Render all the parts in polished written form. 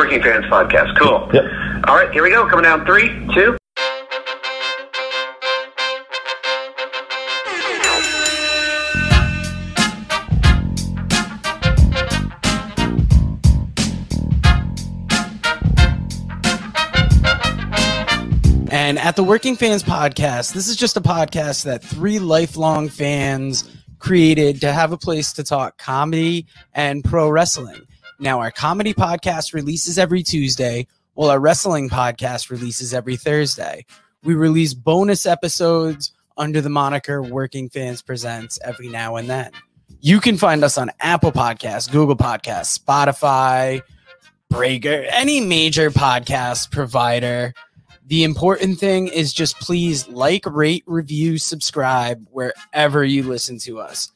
Working Fans Podcast. Cool. Yep. All right, here we go. Coming down 3, 2. And at the Working Fans Podcast, this is just a podcast that three lifelong fans created to have a place to talk comedy and pro wrestling. Now, our comedy podcast releases every Tuesday, while our wrestling podcast releases every Thursday. We release bonus episodes under the moniker Working Fans Presents every now and then. You can find us on Apple Podcasts, Google Podcasts, Spotify, Breaker, any major podcast provider. The important thing is just please like, rate, review, subscribe wherever you listen to us.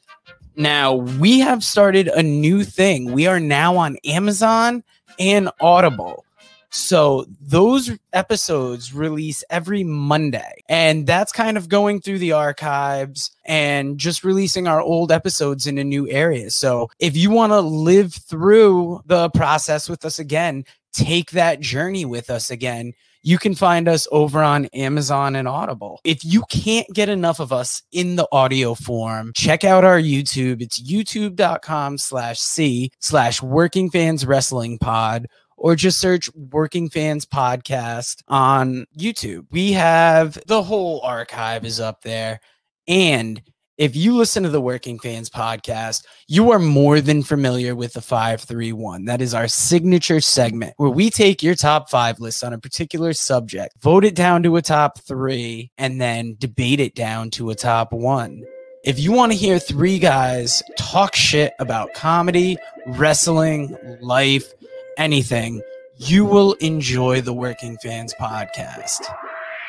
Now, we have started a new thing. We are now on Amazon and Audible. So those episodes release every Monday. And that's kind of going through the archives and just releasing our old episodes in a new area. So if you want to live through the process with us again, take that journey with us again, you can find us over on Amazon and Audible. If you can't get enough of us in the audio form, check out our YouTube. It's youtube.com/c/workingfanswrestlingpod, or just search Working Fans Podcast on YouTube. We have the whole archive is up there. And if you listen to the Working Fans Podcast, you are more than familiar with the 5-3-1. That is our signature segment where we take your top 5 list on a particular subject, vote it down to a top 3, and then debate it down to a top 1. If you want to hear three guys talk shit about comedy, wrestling, life, anything, you will enjoy the Working Fans Podcast.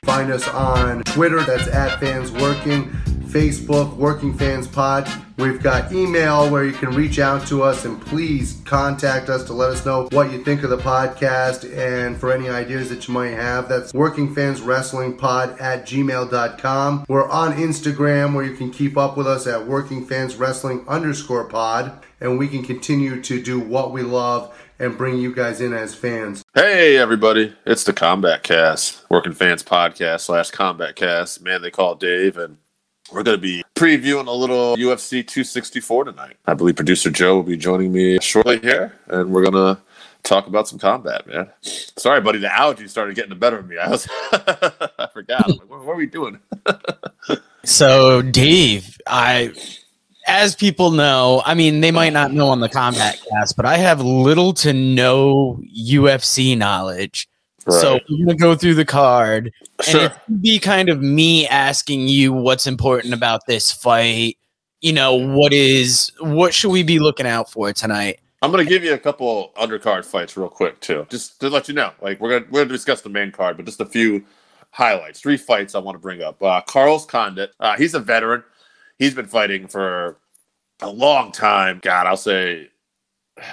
Find us on Twitter, that's @fansworking. Facebook, Working Fans Pod. We've got email where you can reach out to us, and please contact us to let us know what you think of the podcast and for any ideas that you might have. That's workingfanswrestlingpod@gmail.com. We're on Instagram where you can keep up with us at workingfanswrestling_pod, and we can continue to do what we love and bring you guys in as fans. Hey, everybody. It's the Combat Cast, Working Fans Podcast /Combat Cast. Man, they call Dave, and we're going to be previewing a little UFC 264 tonight. I believe producer Joe will be joining me shortly here, and we're going to talk about some combat, man. Sorry, buddy, the allergies started getting the better of me. I forgot. I'm like, what are we doing? So, Dave, as people know, I mean, they might not know on the Combat Cast, but I have little to no UFC knowledge. Right. So we're going to go through the card, sure, and it would be kind of me asking you what's important about this fight. You know, what should we be looking out for tonight? I'm going to give you a couple undercard fights real quick too, just to let you know. Like we're going to discuss the main card, but just a few highlights. 3 fights I want to bring up. Carlos Condit. He's a veteran. He's been fighting for a long time. God, I'll say.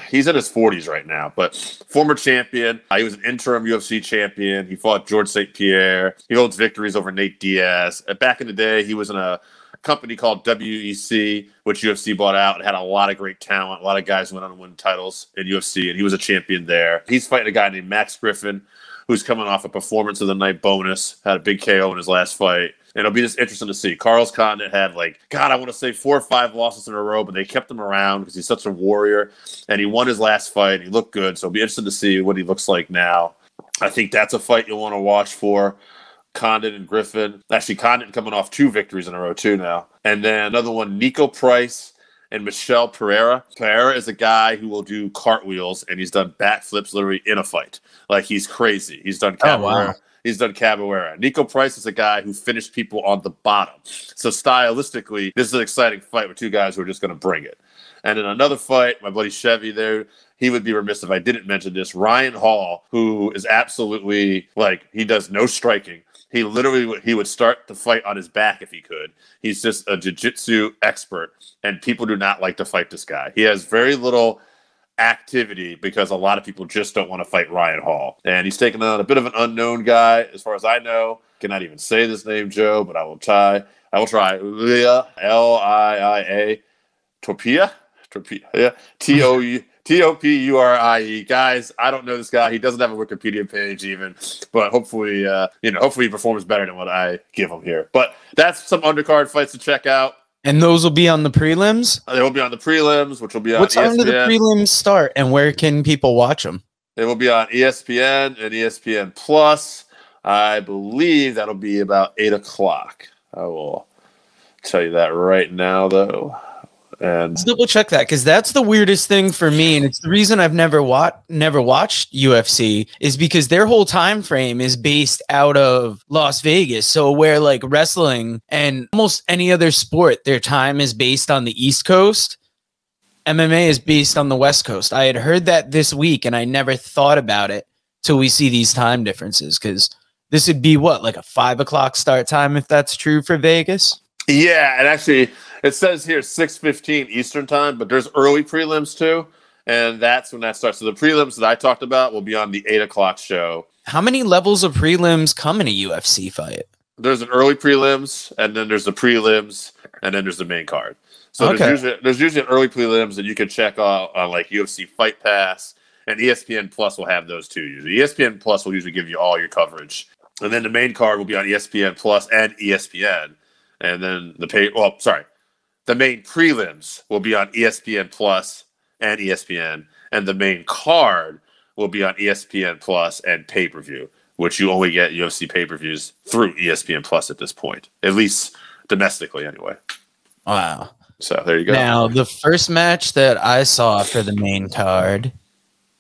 He's in his 40s right now, but former champion. He was an interim UFC champion. He fought Georges St. Pierre. He holds victories over Nate Diaz. Back in the day, he was in a company called WEC, which UFC bought out and had a lot of great talent. A lot of guys went on to win titles in UFC, and he was a champion there. He's fighting a guy named Max Griffin, who's coming off a performance of the night bonus, had a big KO in his last fight. And it'll be just interesting to see. Carlos Condit had, like, God, I want to say 4 or 5 losses in a row, but they kept him around because he's such a warrior. And he won his last fight. He looked good. So it'll be interesting to see what he looks like now. I think that's a fight you'll want to watch for. Condit and Griffin. Actually, Condit coming off 2 victories in a row, too, now. And then another one, Nico Price and Michel Pereira. Pereira is a guy who will do cartwheels, and he's done backflips literally in a fight. Like, he's crazy. He's done capoeira. Oh, wow. He's done capoeira. Nico Price is a guy who finished people on the bottom. So stylistically, this is an exciting fight with 2 guys who are just going to bring it. And in another fight, my buddy Chevy there, he would be remiss if I didn't mention this. Ryan Hall, who is absolutely, like, he does no striking. He literally, he would start the fight on his back if he could. He's just a jiu-jitsu expert, and people do not like to fight this guy. He has very little activity because a lot of people just don't want to fight Ryan Hall, and he's taking on a bit of an unknown guy as far as I know. Cannot even say this name, Joe, but I will try. Lia Liia Torpia, T-O-P-U-R-I-E. Guys, I don't know this guy. He doesn't have a Wikipedia page even, but hopefully, hopefully he performs better than what I give him here. But that's some undercard fights to check out. And those will be on the prelims? They will be on the prelims, which will be on ESPN. What time do the prelims start, and where can people watch them? They will be on ESPN and ESPN Plus. I believe that'll be about 8 o'clock. I will tell you that right now, though. And let's double check that, because that's the weirdest thing for me, and it's the reason I've never watched UFC, is because their whole time frame is based out of Las Vegas. So where like wrestling and almost any other sport, their time is based on the East Coast, MMA is based on the West Coast. I had heard that this week, and I never thought about it till we see these time differences, because this would be what, like a 5 o'clock start time if that's true for Vegas. Yeah, and actually, it says here 6:15 Eastern time, but there's early prelims too, and that's when that starts. So the prelims that I talked about will be on the 8 o'clock show. How many levels of prelims come in a UFC fight? There's an early prelims, and then there's the prelims, and then there's the main card. So okay. there's usually an early prelims that you can check out on like UFC Fight Pass, and ESPN Plus will have those too. Usually, ESPN Plus will usually give you all your coverage, and then the main card will be on ESPN Plus and ESPN. And then the main prelims will be on ESPN Plus and ESPN, and the main card will be on ESPN Plus and pay-per-view, which you only get UFC pay-per-views through ESPN Plus at this point, at least domestically anyway. Wow. So there you go. Now, the first match that I saw for the main card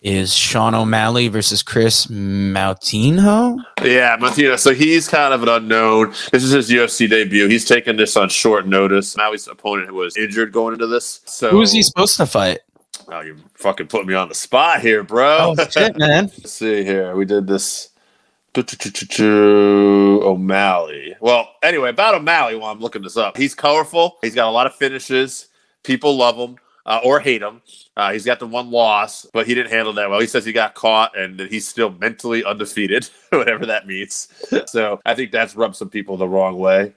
is Sean O'Malley versus Chris Moutinho? Yeah, Moutinho. So he's kind of an unknown. This is his UFC debut. He's taking this on short notice. Now his opponent was injured going into this. So who is he supposed to fight? Oh, you're fucking putting me on the spot here, bro. Oh, shit, man. Let's see here. We did this. O'Malley. Well, anyway, about O'Malley while I'm looking this up. He's colorful. He's got a lot of finishes. People love him. Or hate him. He's got the one loss, but he didn't handle that well. He says he got caught and that he's still mentally undefeated, whatever that means. So I think that's rubbed some people the wrong way.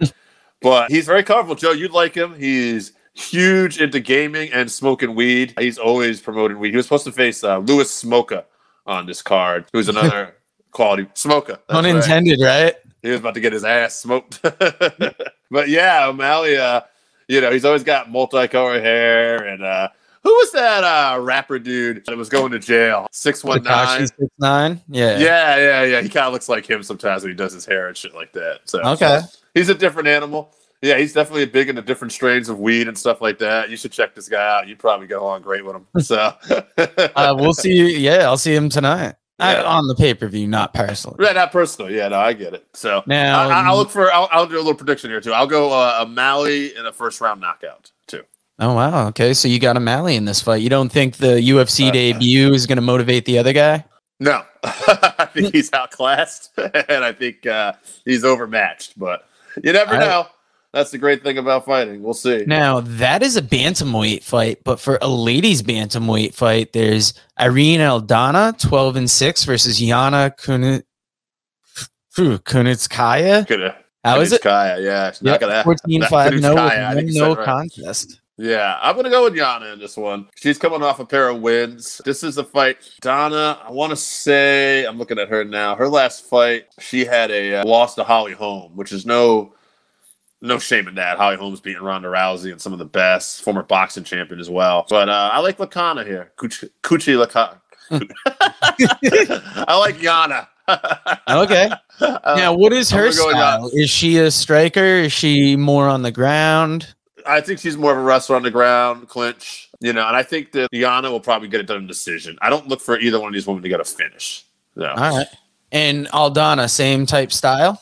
But he's very colorful, Joe. You'd like him. He's huge into gaming and smoking weed. He's always promoting weed. He was supposed to face Louis Smoka on this card, who's another quality smoker. Unintended, right? He was about to get his ass smoked. But yeah, O'Malley... he's always got multicolored hair. And who was that rapper dude that was going to jail? 619? 6ix9ine? Yeah. Yeah. He kind of looks like him sometimes when he does his hair and shit like that. So okay. He's a different animal. Yeah, he's definitely big into different strains of weed and stuff like that. You should check this guy out. You'd probably get along great with him. So we'll see. Yeah, I'll see him tonight. Yeah. On the pay-per-view, not personally. Right, not personal. Yeah, no, I get it. So now I'll look for. I'll do a little prediction here too. I'll go O'Malley in a first-round knockout too. Oh wow. Okay, so you got O'Malley in this fight. You don't think the UFC debut is going to motivate the other guy? No, I think he's outclassed, and I think he's overmatched. But you never know. That's the great thing about fighting. We'll see. Now, that is a bantamweight fight, but for a ladies' bantamweight fight, there's Irene Aldana, 12-6, versus Yana Kunitskaya. How is it? Kunitskaya, yeah. She's not gonna 14-5, no contest. Yeah, I'm going to go with Yana in this one. She's coming off a pair of wins. This is the fight. Donna, I want to say, I'm looking at her now. Her last fight, she had a loss to Holly Holm, which is no shame in that. Holly Holm's beating Ronda Rousey and some of the best, former boxing champion as well. But I like Lakana here. Kuchi Lakana. I like Yana. Okay. Now, what is her style? Is she a striker? Is she more on the ground? I think she's more of a wrestler on the ground, clinch. And I think that Yana will probably get it done in decision. I don't look for either one of these women to get a finish. No. All right. And Aldana, same type style?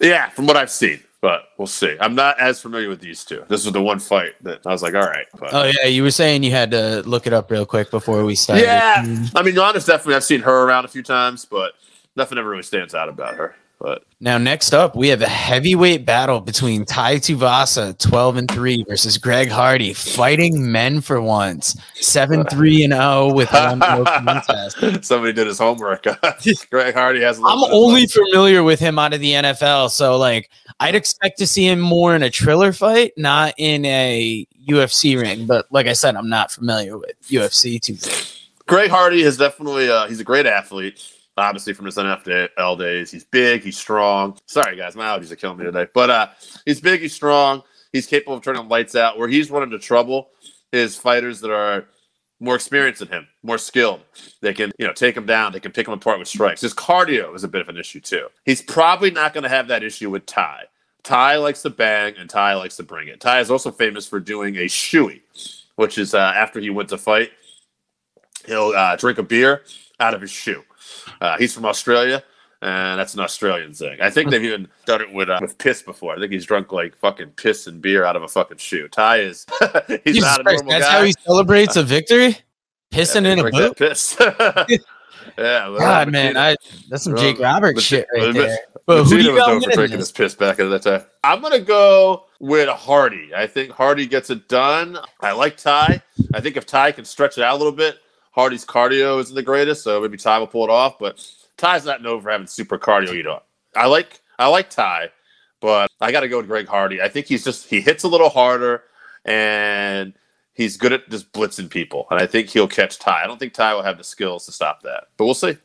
Yeah, from what I've seen. But we'll see. I'm not as familiar with these two. This was the one fight that I was like, all right. But. Oh, yeah. You were saying you had to look it up real quick before we started. Yeah. I mean, Yana's definitely, I've seen her around a few times, but nothing ever really stands out about her. But now next up, we have a heavyweight battle between Tai Tuivasa, 12-3, versus Greg Hardy, fighting men for once, 7-3-0 with one no contest. Somebody did his homework. Greg Hardy has. I'm only familiar with him out of the NFL, so like I'd expect to see him more in a Triller fight, not in a UFC ring. But like I said, I'm not familiar with UFC too. Greg Hardy is definitely he's a great athlete. Obviously, from his NFL days, he's big, he's strong. Sorry, guys, my allergies are killing me today. But he's big, he's strong, he's capable of turning lights out. Where he's run into trouble is fighters that are more experienced than him, more skilled. They can, you know, take him down. They can pick him apart with strikes. His cardio is a bit of an issue, too. He's probably not going to have that issue with Tai. Tai likes to bang, and Tai likes to bring it. Tai is also famous for doing a shoey, which is after he went to fight, he'll drink a beer out of his shoe. He's from Australia, and that's an Australian thing. I think they've even done it with piss before. I think he's drunk like fucking piss and beer out of a fucking shoe. Tai is he's Jesus not a Christ, normal that's guy. How he celebrates a victory? Pissing in a boot? Piss. Yeah, God, man, that's some Jake Roberts shit right there. But who do you go for drinking this piss back at that time? I'm going to go with Hardy. I think Hardy gets it done. I like Tai. I think if Tai can stretch it out a little bit, Hardy's cardio isn't the greatest, so maybe Tai will pull it off. But Ty's not known for having super cardio, you know. I like Tai, but I got to go with Greg Hardy. I think he hits a little harder, and he's good at just blitzing people. And I think he'll catch Tai. I don't think Tai will have the skills to stop that, but we'll see.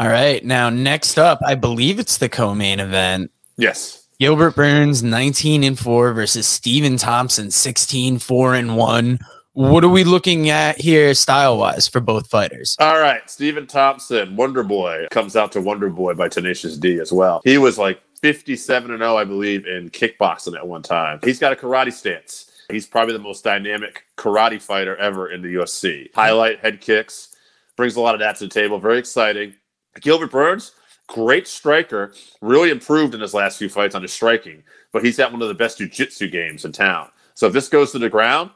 All right, now next up, I believe it's the co-main event. Yes. Gilbert Burns, 19-4 versus Stephen Thompson, 16-4-1. What are we looking at here style-wise for both fighters? All right. Stephen Thompson, Wonderboy, comes out to Wonderboy by Tenacious D as well. He was like 57-0, I believe, in kickboxing at one time. He's got a karate stance. He's probably the most dynamic karate fighter ever in the UFC. Highlight, head kicks, brings a lot of that to the table. Very exciting. Gilbert Burns, great striker, really improved in his last few fights on his striking, but he's at one of the best jiu-jitsu games in town. So if this goes to the ground,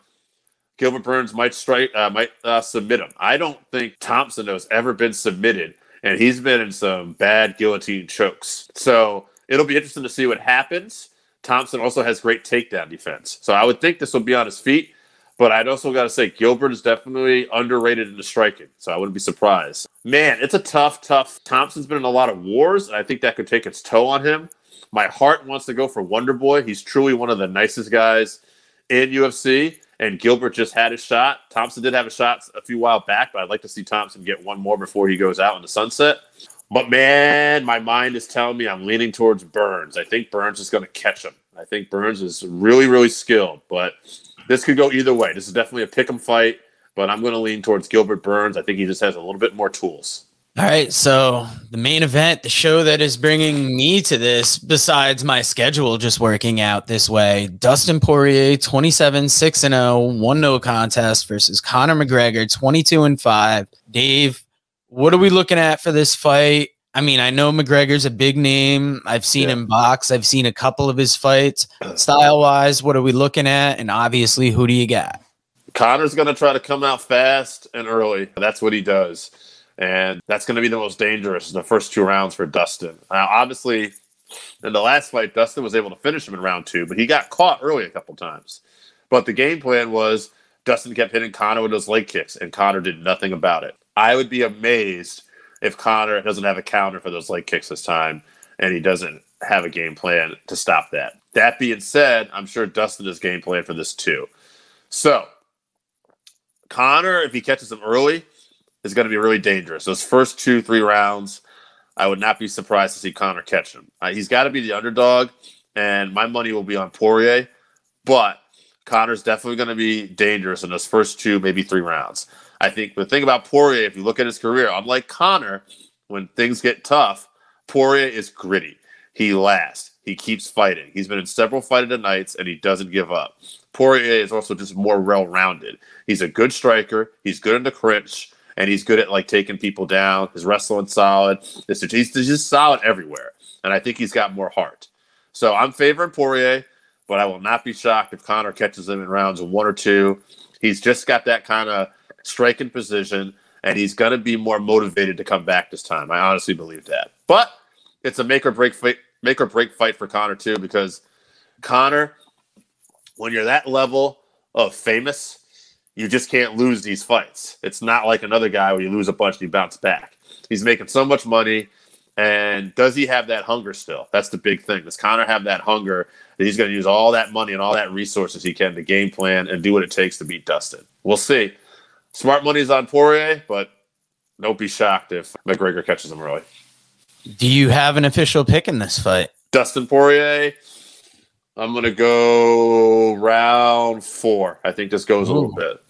Gilbert Burns might submit him. I don't think Thompson has ever been submitted, and he's been in some bad guillotine chokes. So it'll be interesting to see what happens. Thompson also has great takedown defense. So I would think this will be on his feet, but I'd also got to say Gilbert is definitely underrated in the striking, so I wouldn't be surprised. Man, it's a tough. Thompson's been in a lot of wars, and I think that could take its toll on him. My heart wants to go for Wonderboy. He's truly one of the nicest guys in UFC. And Gilbert just had his shot. Thompson did have a shot a few while back, but I'd like to see Thompson get one more before he goes out in the sunset. But, man, my mind is telling me I'm leaning towards Burns. I think Burns is going to catch him. I think Burns is really, really skilled. But this could go either way. This is definitely a pick-em fight, but I'm going to lean towards Gilbert Burns. I think he just has a little bit more tools. All right, so the main event, the show that is bringing me to this, besides my schedule just working out this way, Dustin Poirier, 27-6-0, one no contest versus Conor McGregor, 22-5. Dave, what are we looking at for this fight? I mean, I know McGregor's a big name. I've seen him box. I've seen a couple of his fights. Style-wise, what are we looking at? And obviously, who do you got? Conor's going to try to come out fast and early. That's what he does. And that's going to be the most dangerous in the first two rounds for Dustin. Now, obviously, in the last fight, Dustin was able to finish him in round two, but he got caught early a couple times. But the game plan was Dustin kept hitting Conor with those leg kicks, and Conor did nothing about it. I would be amazed if Conor doesn't have a counter for those leg kicks this time, and he doesn't have a game plan to stop that. That being said, I'm sure Dustin has game plan for this too. So, Conor, if he catches him early, is going to be really dangerous. Those first 2-3 rounds, I would not be surprised to see Conor catch him. He's got to be the underdog, and my money will be on Poirier, but Conor's definitely going to be dangerous in those first 2, maybe 3 rounds. I think the thing about Poirier, if you look at his career, unlike Conor, when things get tough, Poirier is gritty. He lasts. He keeps fighting. He's been in several fight of the nights, and he doesn't give up. Poirier is also just more well-rounded. He's a good striker. He's good in the clinch. And he's good at, like, taking people down. His wrestling's solid. He's just solid everywhere. And I think he's got more heart. So I'm favoring Poirier, but I will not be shocked if Conor catches him in rounds 1 or 2. He's just got that kind of striking position, and he's going to be more motivated to come back this time. I honestly believe that. But it's a make or break fight for Conor too, because Conor, when you're that level of famous, you just can't lose these fights. It's not like another guy where you lose a bunch and you bounce back. He's making so much money. And does he have that hunger still? That's the big thing. Does Conor have that hunger that he's going to use all that money and all that resources he can to game plan and do what it takes to beat Dustin? We'll see. Smart money's on Poirier, but don't be shocked if McGregor catches him early. Do you have an official pick in this fight? Dustin Poirier, I'm going to go round 4. I think this goes a little bit.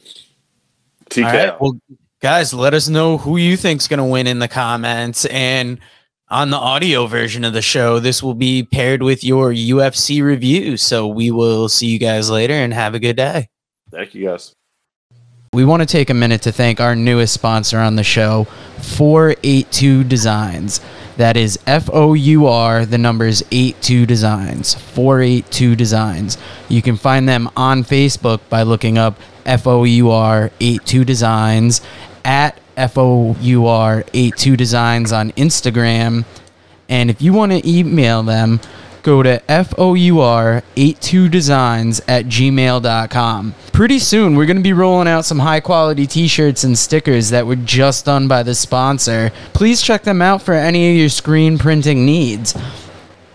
TKO. All right, well, guys, let us know who you think's going to win in the comments. And on the audio version of the show, this will be paired with your UFC review. So we will see you guys later and have a good day. Thank you, guys. We want to take a minute to thank our newest sponsor on the show, 482 Designs. That is F-O-U-R, the numbers 82 Designs, 482 Designs. You can find them on Facebook by looking up F-O-U-R 82 Designs, at F-O-U-R 82 Designs on Instagram. And if you want to email them, go to FOUR82designs@gmail.com. Pretty soon, we're going to be rolling out some high-quality t-shirts and stickers that were just done by the sponsor. Please check them out for any of your screen printing needs.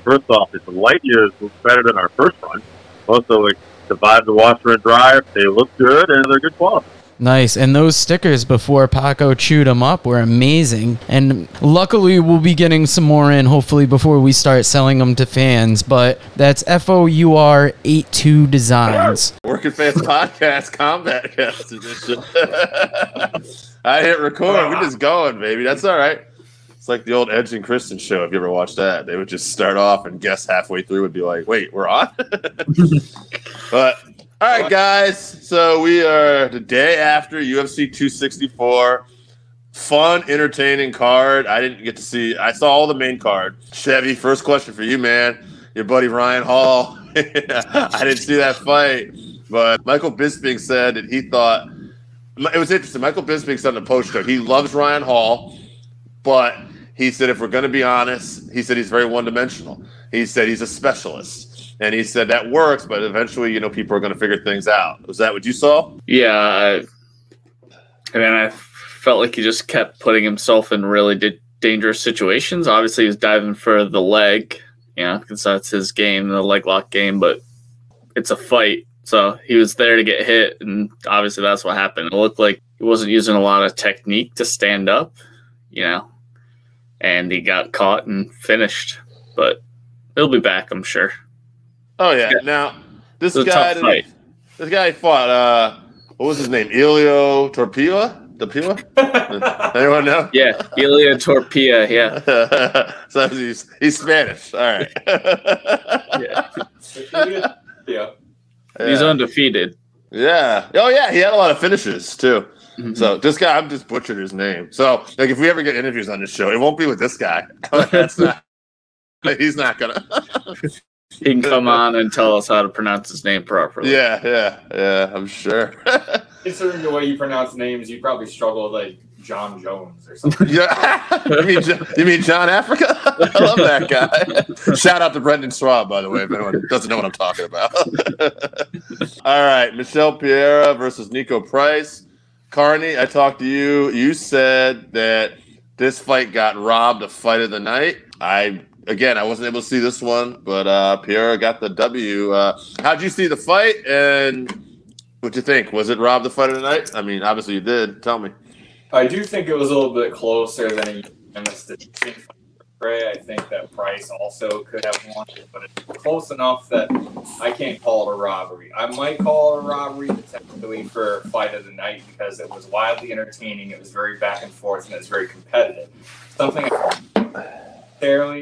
First off, it's light years better than our first one. Also, it survived the washer and dryer. They look good, and they're good quality. Nice, and those stickers before Paco chewed them up were amazing. And luckily, we'll be getting some more in, hopefully, before we start selling them to fans. But that's FOUR82 Designs. Working Fans Podcast, Combat Cast Edition. I hit record. We're just going, baby. That's all right. It's like the old Edge and Kristen show, if you ever watched that. They would just start off and guess halfway through and be like, wait, we're on? But... all right, guys, so we are the day after UFC 264. Fun, entertaining card. I didn't get to see – I saw all the main card. Chevy, first question for you, man. Your buddy Ryan Hall. I didn't see that fight. But Michael Bisping said that he thought – it was interesting. Michael Bisping said on the post show, he loves Ryan Hall, but he said, if we're going to be honest, he said he's very one-dimensional. He said he's a specialist. And he said that works, but eventually, you know, people are going to figure things out. Was that what you saw? Yeah. I mean, I felt like he just kept putting himself in really dangerous situations. Obviously, he was diving for the leg, you know, because that's his game, the leg lock game, but it's a fight. So he was there to get hit, and obviously that's what happened. It looked like he wasn't using a lot of technique to stand up, you know, and he got caught and finished. But he'll be back, I'm sure. Oh, yeah. Now, this guy fought, what was his name? Elio Torpila? Torpila? Anyone know? Yeah, Elio Torpila, yeah. So he's Spanish. All right. Yeah. Yeah. He's undefeated. Yeah. Oh, yeah. He had a lot of finishes, too. Mm-hmm. So this guy, I'm just butchered his name. So, like, if we ever get interviews on this show, it won't be with this guy. That's not, like, he's not going to. He can come on and tell us how to pronounce his name properly. Yeah, I'm sure. Considering the way you pronounce names, you probably struggle with, like, John Jones or something. Yeah. You mean John Africa? I love that guy. Shout out to Brendan Schwab, by the way, if anyone doesn't know what I'm talking about. All right, Michel Pereira versus Nico Price. Carney, I talked to you. You said that this fight got robbed a fight of the night. Again, I wasn't able to see this one, but Pereira got the W. How'd you see the fight, and what'd you think? Was it Rob the fight of the night? I mean, obviously you did. Tell me. I do think it was a little bit closer than I missed it. I think that Price also could have won it, but it's close enough that I can't call it a robbery. I might call it a robbery technically for fight of the night because it was wildly entertaining. It was very back and forth, and it was very competitive. Something fairly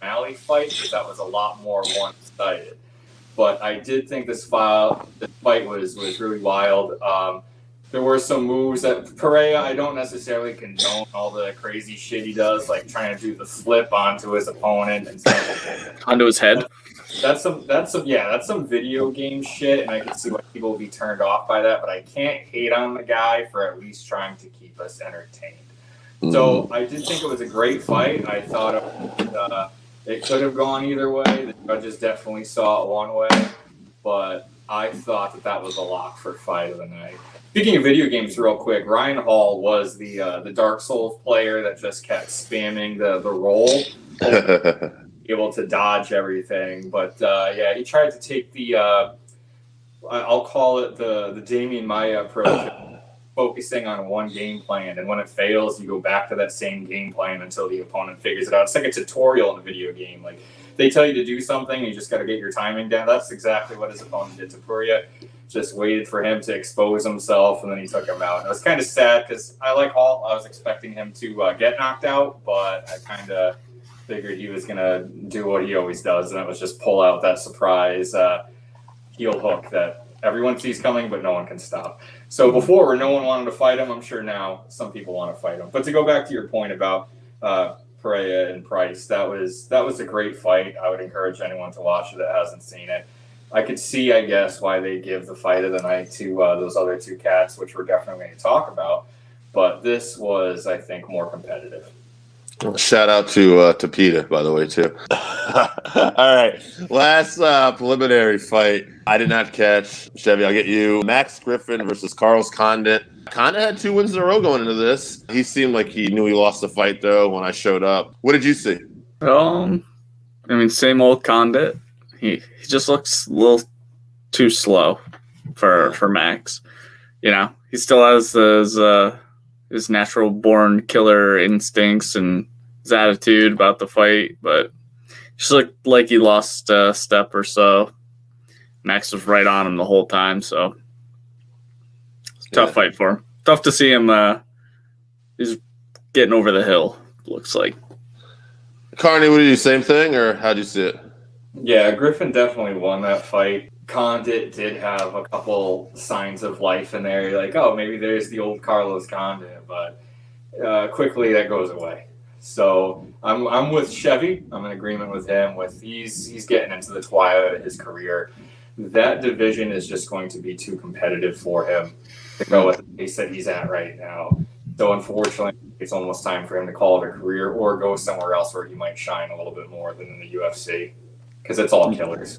O'Malley fight, but that was a lot more one-sided. But I did think this fight was really wild. There were some moves that Pereira, I don't necessarily condone all the crazy shit he does, like trying to do the flip onto his opponent and stuff. Onto his head. That's some video game shit, and I can see why people will be turned off by that. But I can't hate on the guy for at least trying to keep us entertained. So I did think it was a great fight. I thought it could have gone either way. The judges definitely saw it one way, but I thought that was a lock for fight of the night. Speaking of video games real quick, Ryan Hall was the Dark Souls player that just kept spamming the roll, able to dodge everything. But yeah, he tried to take the, I'll call it the Damian Maia approach, focusing on one game plan, and when it fails, you go back to that same game plan until the opponent figures it out. It's like a tutorial in a video game. Like, they tell you to do something, and you just got to get your timing down. That's exactly what his opponent did to Poirier. Just waited for him to expose himself, and then he took him out. And it was kind of sad because I like Hall. I was expecting him to get knocked out, but I kind of figured he was going to do what he always does, and it was just pull out that surprise heel hook that everyone sees coming, but no one can stop. So before, no one wanted to fight him. I'm sure now some people want to fight him. But to go back to your point about Pereira and Price, that was a great fight. I would encourage anyone to watch it that hasn't seen it. I could see, I guess, why they give the fight of the night to those other two cats, which we're definitely going to talk about. But this was, I think, more competitive. Shout out to PETA, by the way, too. All right. Last preliminary fight I did not catch. Chevy, I'll get you. Max Griffin versus Carlos Condit. Condit had 2 wins in a row going into this. He seemed like he knew he lost the fight, though, when I showed up. What did you see? I mean, same old Condit. He just looks a little too slow for Max. You know, he still has his natural born killer instincts and his attitude about the fight, but just looked like he lost a step or so. Max was right on him the whole time, so it's a tough fight for him. Tough to see him. He's getting over the hill, looks like. Carney, what did you do? Same thing, or how'd you see it? Yeah, Griffin definitely won that fight. Condit did have a couple signs of life in there. You're like, oh, maybe there's the old Carlos Condit, but quickly that goes away. So I'm with Chevy. I'm in agreement with him. He's getting into the twilight of his career. That division is just going to be too competitive for him to go at the pace that he's at right now. So unfortunately, it's almost time for him to call it a career or go somewhere else where he might shine a little bit more than in the UFC, because it's all killers.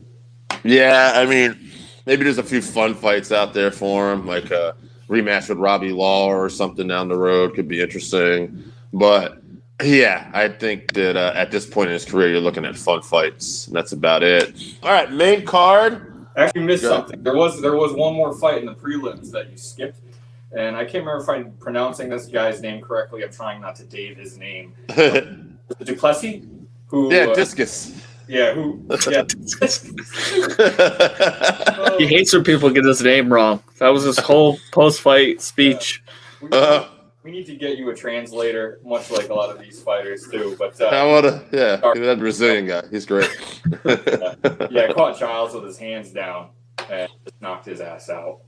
Yeah, I mean, maybe there's a few fun fights out there for him, like a rematch with Robbie Law or something down the road could be interesting. But, yeah, I think that at this point in his career, you're looking at fun fights, and that's about it. All right, main card. I actually missed something. There was one more fight in the prelims that you skipped, and I can't remember if I'm pronouncing this guy's name correctly. I'm trying not to Dave his name. Duplessis? Discus. Yeah, he hates when people get his name wrong. That was his whole post-fight speech. We need to get you a translator, much like a lot of these fighters do. But I want to, that Brazilian guy, he's great. I caught Giles with his hands down and just knocked his ass out.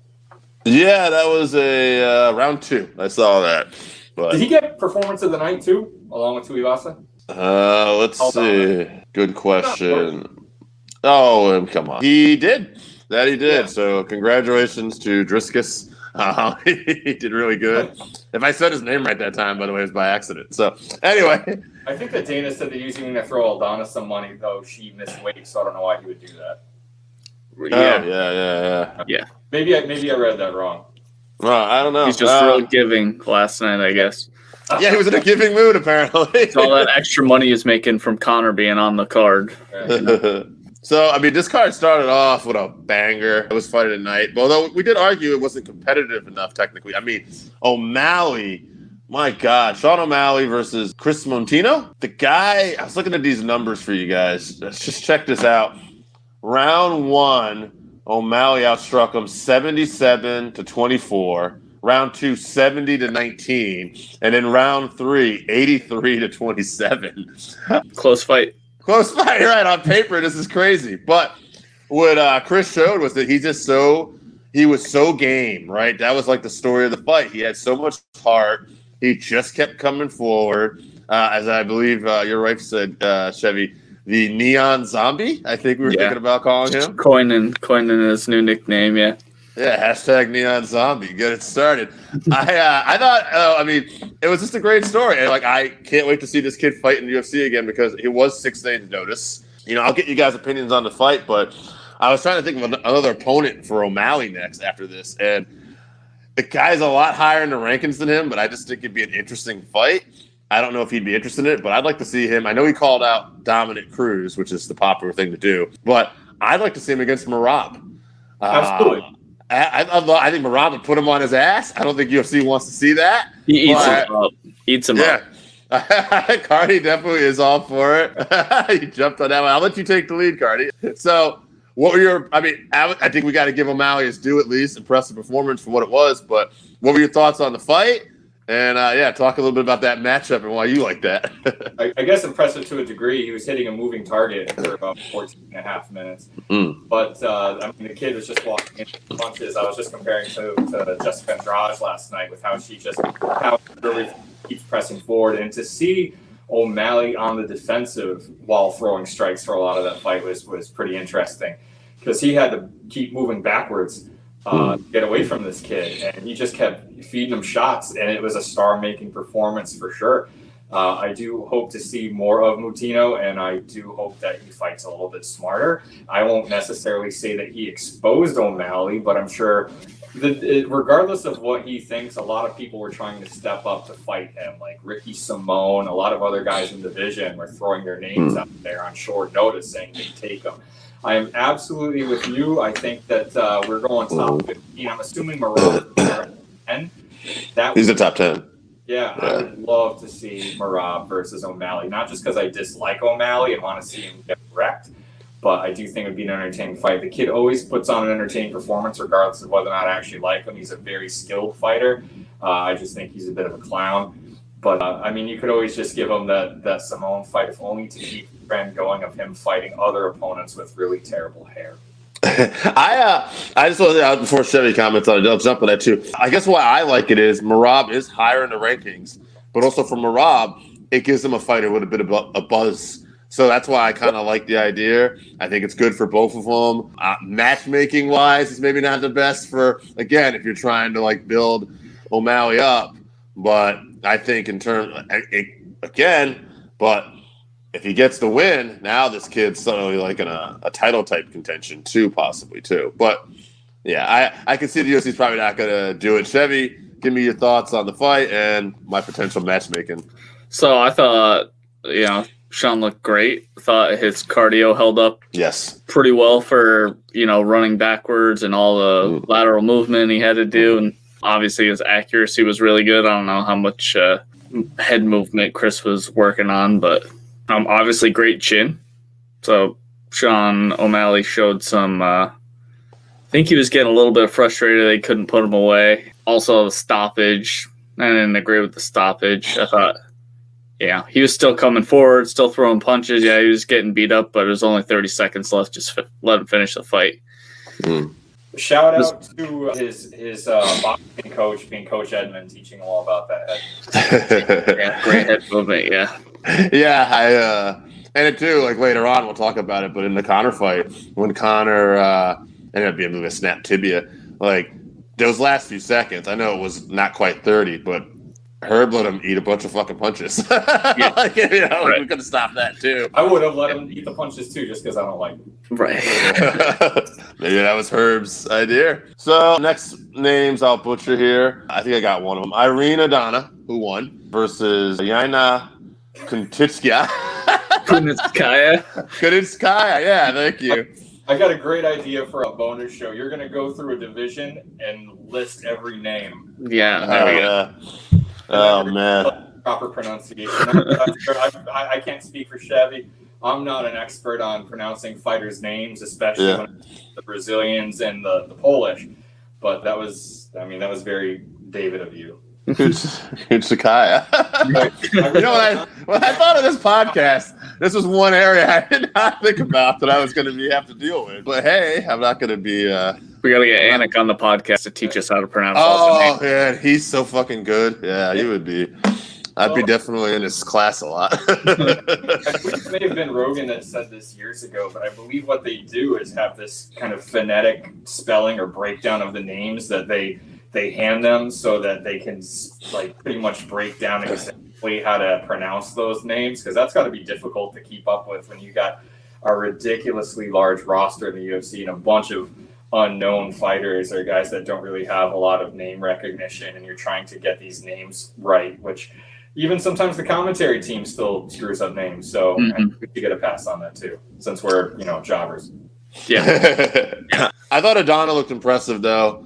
Yeah, that was a round 2. I saw that. But did he get performance of the night too, along with Tuivasa? Let's see. Good question. Oh, come on. He did. That he did. Yeah. So congratulations to Driscus. He did really good. If I said his name right that time, by the way, it was by accident. So anyway. I think that Dana said that he was going to throw Aldana some money, though she missed weight, so I don't know why he would do that. Yeah. Maybe I read that wrong. I don't know. He's just real giving last night, I guess. Yeah, he was in a giving mood, apparently. It's all that extra money he's making from Connor being on the card. So, I mean, this card started off with a banger. It was fighting at night. Although we did argue it wasn't competitive enough, technically. I mean, O'Malley, my God. Sean O'Malley versus Chris Moutinho. The guy, I was looking at these numbers for you guys. Let's just check this out. Round 1, O'Malley outstruck him 77-24. Round 2, 70-19, and then round 3, 83-27. Close fight, right? On paper, this is crazy. But what Chris showed was that he was so game, right? That was like the story of the fight. He had so much heart. He just kept coming forward. As I believe your wife said, Chevy, the Neon Zombie. I think we were thinking about calling him. Coining his new nickname. Yeah. Yeah, hashtag Neon Zombie. Get it started. I thought, I mean, it was just a great story. And, like, I can't wait to see this kid fight in the UFC again because it was 6 days notice. You know, I'll get you guys' opinions on the fight, but I was trying to think of another opponent for O'Malley next after this. And the guy's a lot higher in the rankings than him, but I just think it'd be an interesting fight. I don't know if he'd be interested in it, but I'd like to see him. I know he called out Dominic Cruz, which is the popular thing to do, but I'd like to see him against Merab. Absolutely. I think Merab would put him on his ass. I don't think UFC wants to see that. He eats him up. Cardi definitely is all for it. You jumped on that one. I'll let you take the lead, Cardi. So what were your – I mean, I think we got to give O'Malley his due at least. Impressive performance for what it was. But what were your thoughts on the fight? And, yeah, talk a little bit about that matchup and why you like that. I guess impressive to a degree. He was hitting a moving target for about 14 and a half minutes. Mm. But, I mean, the kid was just walking in punches. I was just comparing to Jessica Andrade last night with how she just really keeps pressing forward. And to see O'Malley on the defensive while throwing strikes for a lot of that fight was pretty interesting because he had to keep moving backwards. Get away from this kid, and he just kept feeding him shots, and it was a star-making performance for sure. I do hope to see more of Moutinho, and I do hope that he fights a little bit smarter. I won't necessarily say that he exposed O'Malley, but I'm sure that regardless of what he thinks, a lot of people were trying to step up to fight him, like Ricky Simon, a lot of other guys in the division were throwing their names out there on short notice saying they take him. I am absolutely with you. I think that we're going top 15. I'm assuming Merab is 10. He's the top 10. Yeah, I would love to see Merab versus O'Malley. Not just because I dislike O'Malley and want to see him get wrecked, but I do think it would be an entertaining fight. The kid always puts on an entertaining performance regardless of whether or not I actually like him. He's a very skilled fighter. I just think he's a bit of a clown. But, I mean, you could always just give him that Simone fight, if only to keep the trend going of him fighting other opponents with really terrible hair. I just want to say, before Chevy comments on it, I'll jump on that too. I guess why I like it is Merab is higher in the rankings, but also for Merab, it gives him a fighter with a bit of a buzz. So that's why I kind of like the idea. I think it's good for both of them. Matchmaking-wise, it's maybe not the best for, again, if you're trying to like build O'Malley up, but I think in terms again, but if he gets the win, now this kid's suddenly like in a title type contention too, possibly too. But yeah, I can see the UFC's probably not going to do it. Chevy, give me your thoughts on the fight and my potential matchmaking. So I thought, you know, Sean looked great. Thought his cardio held up pretty well for, you know, running backwards and all the lateral movement he had to do. And obviously, his accuracy was really good. I don't know how much head movement Chris was working on, but obviously great chin. So Sean O'Malley showed some I think he was getting a little bit frustrated they couldn't put him away. Also, the stoppage. I didn't agree with the stoppage. I thought, yeah, he was still coming forward, still throwing punches. Yeah, he was getting beat up, but it was only 30 seconds left. Just let him finish the fight. Mm. Shout out to his boxing coach, being Coach Edmund, teaching all about that. Yeah, great head movement, yeah. Yeah, and it too, like later on, we'll talk about it, but in the Conor fight, when Conor ended up being a snap tibia, like those last few seconds, I know it was not quite 30, but Herb let him eat a bunch of fucking punches. Yeah. Like, you know, like we could have stopped that too. I would have let him eat the punches too, just because I don't like him. Right. Maybe that was Herb's idea. So next names I'll butcher here. I think I got one of them. Irene Aldana, who won, versus Yana Kunitskaya. Kunitskaya, yeah, thank you. I got a great idea for a bonus show. You're going to go through a division and list every name. Yeah, there we go. Oh, man. Proper pronunciation. I can't speak for Chevy. I'm not an expert on pronouncing fighters' names, especially when the Brazilians and the Polish. But that was, I mean, that was very David of you. Kunitskaya. You know when I thought of this podcast, this was one area I did not think about that I was going to have to deal with. But hey, I'm not going to be... We got to get Anik on the podcast to teach us how to pronounce all the names. Oh, man, he's so fucking good. Yeah, he would be. I'd be definitely in his class a lot. I think it may have been Rogan that said this years ago, but I believe what they do is have this kind of phonetic spelling or breakdown of the names that they hand them so that they can like pretty much break down exactly how to pronounce those names, because that's got to be difficult to keep up with when you got a ridiculously large roster in the UFC and a bunch of unknown fighters or guys that don't really have a lot of name recognition, and you're trying to get these names right, which even sometimes the commentary team still screws up names. So we could get a pass on that too, since we're, you know, jobbers. Yeah. I thought Aldana looked impressive though.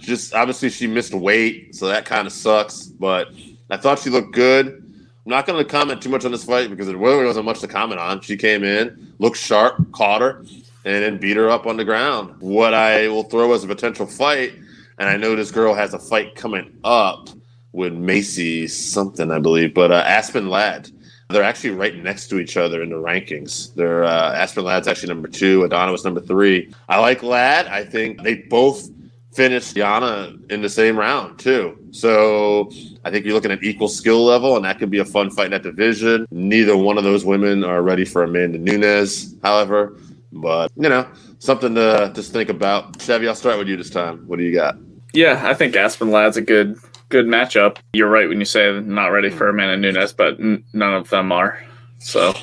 Just obviously she missed weight, so that kind of sucks, but I thought she looked good. I'm not going to comment too much on this fight because there really wasn't much to comment on. She came in, looked sharp, caught her, and then beat her up on the ground. What I will throw as a potential fight, and I know this girl has a fight coming up with Macy something, I believe, but Aspen Ladd. They're actually right next to each other in the rankings. They're Aspen Ladd's actually number 2. Aldana was number 3. I like Ladd. I think they both finished Yana in the same round, too. So I think you're looking at equal skill level, and that could be a fun fight in that division. Neither one of those women are ready for Amanda Nunes, however. But, you know, something to just think about. Chevy, I'll start with you this time. What do you got? Yeah, I think Aspen Ladd's a good matchup. You're right when you say not ready for Amanda Nunes, but none of them are. So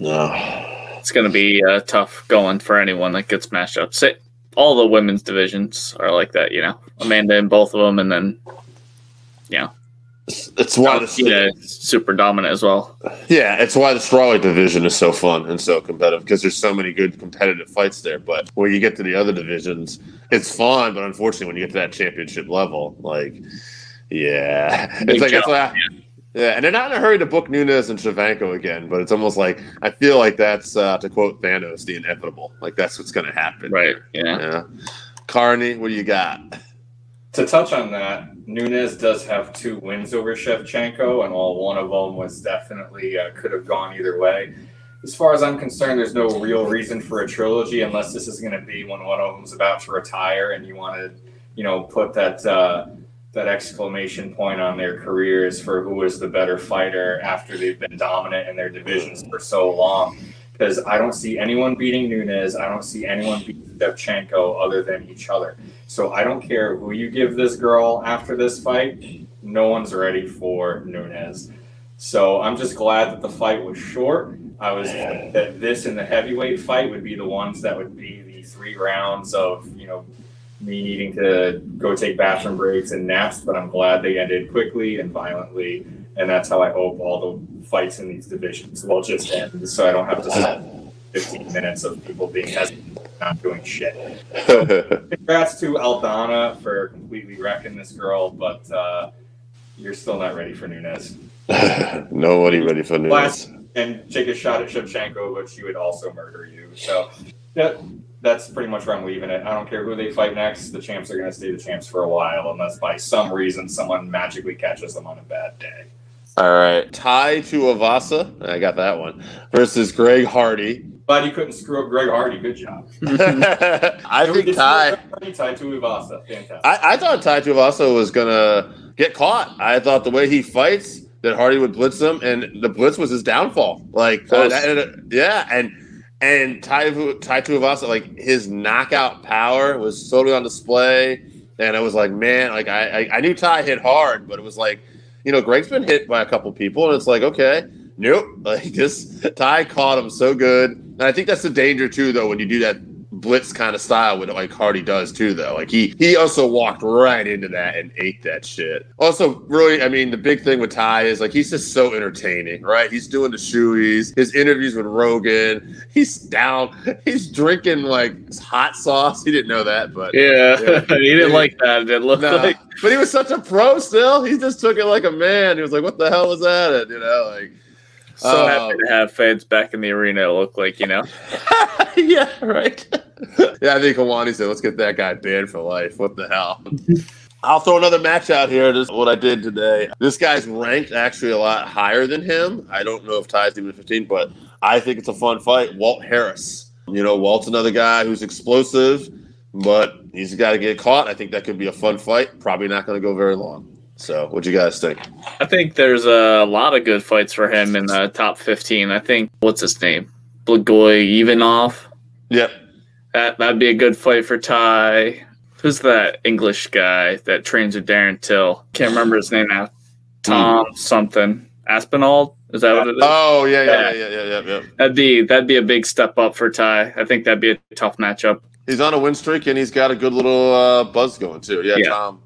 no. It's going to be tough going for anyone that gets matched up. All the women's divisions are like that, you know. Amanda in both of them, and then, you know. It's why it's super dominant as well. Yeah, it's why the strawweight division is so fun and so competitive, because there's so many good competitive fights there. But when you get to the other divisions, it's fun, but unfortunately when you get to that championship level, like, yeah. It's like, yeah, and they're not in a hurry to book Nunes and Shevchenko again, but it's almost like, I feel like that's, to quote Thanos, the inevitable. Like, that's what's going to happen. Right, yeah. Carney, what do you got? To touch on that, Nunes does have 2 wins over Shevchenko, and while one of them was definitely could have gone either way, as far as I'm concerned, there's no real reason for a trilogy unless this is going to be when one of them's about to retire and you want to, you know, put that... that exclamation point on their careers for who is the better fighter after they've been dominant in their divisions for so long. Because I don't see anyone beating Nunes. I don't see anyone beating Shevchenko other than each other. So I don't care who you give this girl after this fight. No one's ready for Nunes. So I'm just glad that the fight was short. I was glad that this and the heavyweight fight would be the ones that would be the 3 rounds of, you know, me needing to go take bathroom breaks and naps, but I'm glad they ended quickly and violently, and that's how I hope all the fights in these divisions will just end, so I don't have to spend 15 minutes of people being hesitant not doing shit. Congrats to Aldana for completely wrecking this girl, but you're still not ready for Nunes. Nobody ready for Nunes. And take a shot at Shevchenko, but she would also murder you, so... That's pretty much where I'm leaving it. I don't care who they fight next. The champs are going to stay the champs for a while, unless by some reason someone magically catches them on a bad day. All right. Tai Tuivasa. I got that one. Versus Greg Hardy. Glad you couldn't screw up Greg Hardy. Good job. I think Tai Tuivasa. Fantastic. I thought Tai Tuivasa was going to get caught. I thought the way he fights, that Hardy would blitz him, and the blitz was his downfall. Like, And Tai Tuivasa, like, his knockout power was totally on display. And I was like, man, like, I knew Tai hit hard, but it was like, you know, Greg's been hit by a couple people, and it's like, okay, nope. Like, this, Tai caught him so good. And I think that's the danger, too, though, when you do that blitz kind of style, with like Hardy does, too, though. Like, he also walked right into that and ate that shit. Also, really, I mean, the big thing with Tai is, like, he's just so entertaining, right? He's doing the shoeies, his interviews with Rogan, he's drinking, like, hot sauce. He didn't know that, but... Yeah. He didn't like that. It looked like... But he was such a pro still. He just took it like a man. He was like, what the hell was that? And, you know, like... So happy to have fans back in the arena, it looked like, you know? Yeah, right. Yeah, I think Helwani said, let's get that guy banned for life. What the hell? I'll throw another match out here. This is what I did today. This guy's ranked actually a lot higher than him. I don't know if Ty's even 15, but I think it's a fun fight. Walt Harris. You know, Walt's another guy who's explosive, but he's got to get caught. I think that could be a fun fight. Probably not going to go very long. So what do you guys think? I think there's a lot of good fights for him in the top 15. I think, what's his name? Blagoy Ivanov. Yep. That'd be a good fight for Tai. Who's that English guy that trains with Darren Till? Can't remember his name now. Tom something. Aspinall? Is that what it is? Oh, yeah. That'd be a big step up for Tai. I think that'd be a tough matchup. He's on a win streak, and he's got a good little buzz going, too. Yeah. Tom.